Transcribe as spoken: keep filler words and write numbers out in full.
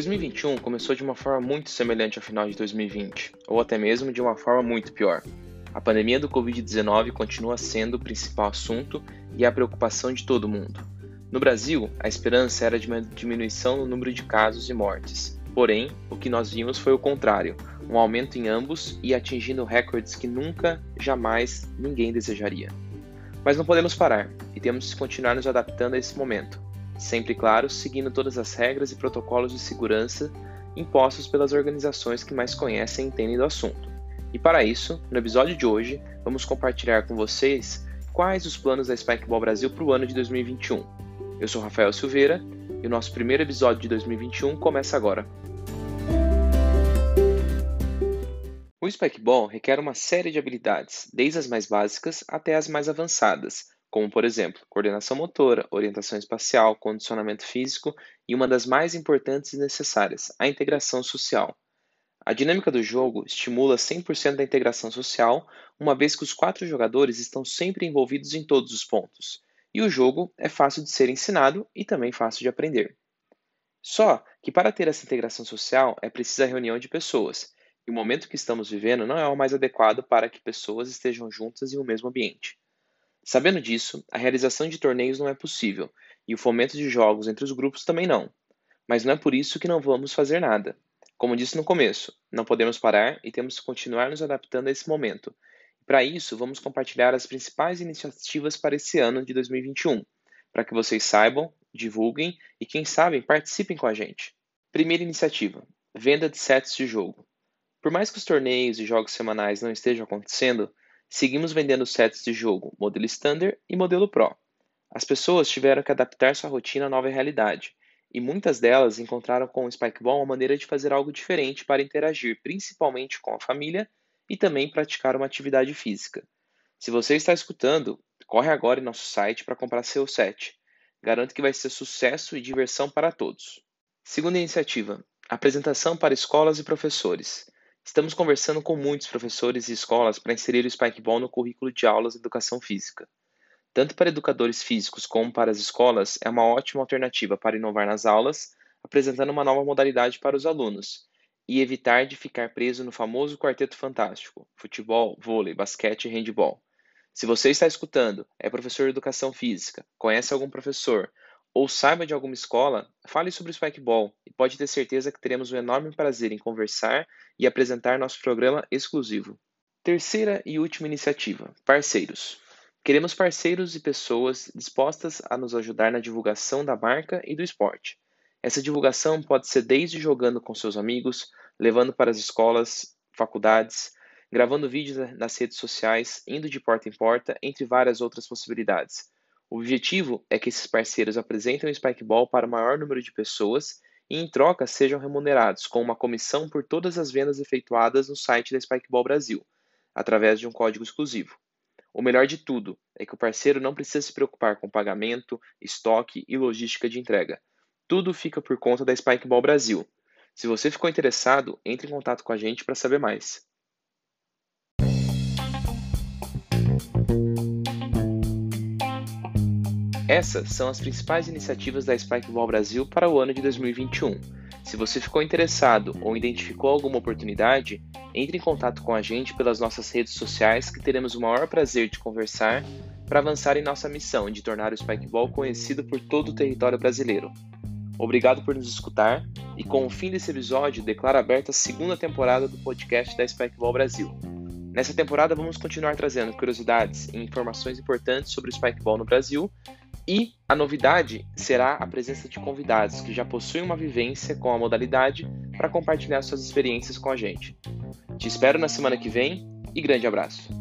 dois mil e vinte e um começou de uma forma muito semelhante ao final de dois mil e vinte, ou até mesmo de uma forma muito pior. A pandemia do covid dezenove continua sendo o principal assunto e a preocupação de todo mundo. No Brasil, a esperança era de uma diminuição no número de casos e mortes. Porém, o que nós vimos foi o contrário, um aumento em ambos e atingindo recordes que nunca, jamais, ninguém desejaria. Mas não podemos parar e temos que continuar nos adaptando a esse momento, sempre, claro, seguindo todas as regras e protocolos de segurança impostos pelas organizações que mais conhecem e entendem do assunto. E para isso, no episódio de hoje, vamos compartilhar com vocês quais os planos da Spikeball Brasil para o ano de dois mil e vinte e um. Eu sou Rafael Silveira e o nosso primeiro episódio de dois mil e vinte e um começa agora. O Spikeball requer uma série de habilidades, desde as mais básicas até as mais avançadas, como, por exemplo, coordenação motora, orientação espacial, condicionamento físico e uma das mais importantes e necessárias, a integração social. A dinâmica do jogo estimula cem por cento da integração social, uma vez que os quatro jogadores estão sempre envolvidos em todos os pontos, e o jogo é fácil de ser ensinado e também fácil de aprender. Só que para ter essa integração social é preciso a reunião de pessoas, e o momento que estamos vivendo não é o mais adequado para que pessoas estejam juntas em um mesmo ambiente. Sabendo disso, a realização de torneios não é possível, e o fomento de jogos entre os grupos também não. Mas não é por isso que não vamos fazer nada. Como disse no começo, não podemos parar e temos que continuar nos adaptando a esse momento. Para isso, vamos compartilhar as principais iniciativas para esse ano de dois mil e vinte e um, para que vocês saibam, divulguem e, quem sabe, participem com a gente. Primeira iniciativa: venda de sets de jogo. Por mais que os torneios e jogos semanais não estejam acontecendo, seguimos vendendo sets de jogo, modelo Standard e modelo Pro. As pessoas tiveram que adaptar sua rotina à nova realidade, e muitas delas encontraram com o Spikeball uma maneira de fazer algo diferente para interagir principalmente com a família e também praticar uma atividade física. Se você está escutando, corre agora em nosso site para comprar seu set. Garanto que vai ser sucesso e diversão para todos. Segunda iniciativa: apresentação para escolas e professores. Estamos conversando com muitos professores e escolas para inserir o Spikeball no currículo de aulas de educação física. Tanto para educadores físicos como para as escolas, é uma ótima alternativa para inovar nas aulas, apresentando uma nova modalidade para os alunos e evitar de ficar preso no famoso quarteto fantástico: futebol, vôlei, basquete e handebol. Se você está escutando, é professor de educação física, conhece algum professor ou saiba de alguma escola, fale sobre o Spikeball e pode ter certeza que teremos um enorme prazer em conversar e apresentar nosso programa exclusivo. Terceira e última iniciativa: parceiros. Queremos parceiros e pessoas dispostas a nos ajudar na divulgação da marca e do esporte. Essa divulgação pode ser desde jogando com seus amigos, levando para as escolas, faculdades, gravando vídeos nas redes sociais, indo de porta em porta, entre várias outras possibilidades. O objetivo é que esses parceiros apresentem o Spikeball para o maior número de pessoas e, em troca, sejam remunerados com uma comissão por todas as vendas efetuadas no site da Spikeball Brasil, através de um código exclusivo. O melhor de tudo é que o parceiro não precisa se preocupar com pagamento, estoque e logística de entrega. Tudo fica por conta da Spikeball Brasil. Se você ficou interessado, entre em contato com a gente para saber mais. Essas são as principais iniciativas da Spikeball Brasil para o ano de dois mil e vinte e um. Se você ficou interessado ou identificou alguma oportunidade, entre em contato com a gente pelas nossas redes sociais que teremos o maior prazer de conversar para avançar em nossa missão de tornar o Spikeball conhecido por todo o território brasileiro. Obrigado por nos escutar e, com o fim desse episódio, declaro aberta a segunda temporada do podcast da Spikeball Brasil. Nessa temporada vamos continuar trazendo curiosidades e informações importantes sobre o Spikeball no Brasil. E a novidade será a presença de convidados que já possuem uma vivência com a modalidade para compartilhar suas experiências com a gente. Te espero na semana que vem e grande abraço!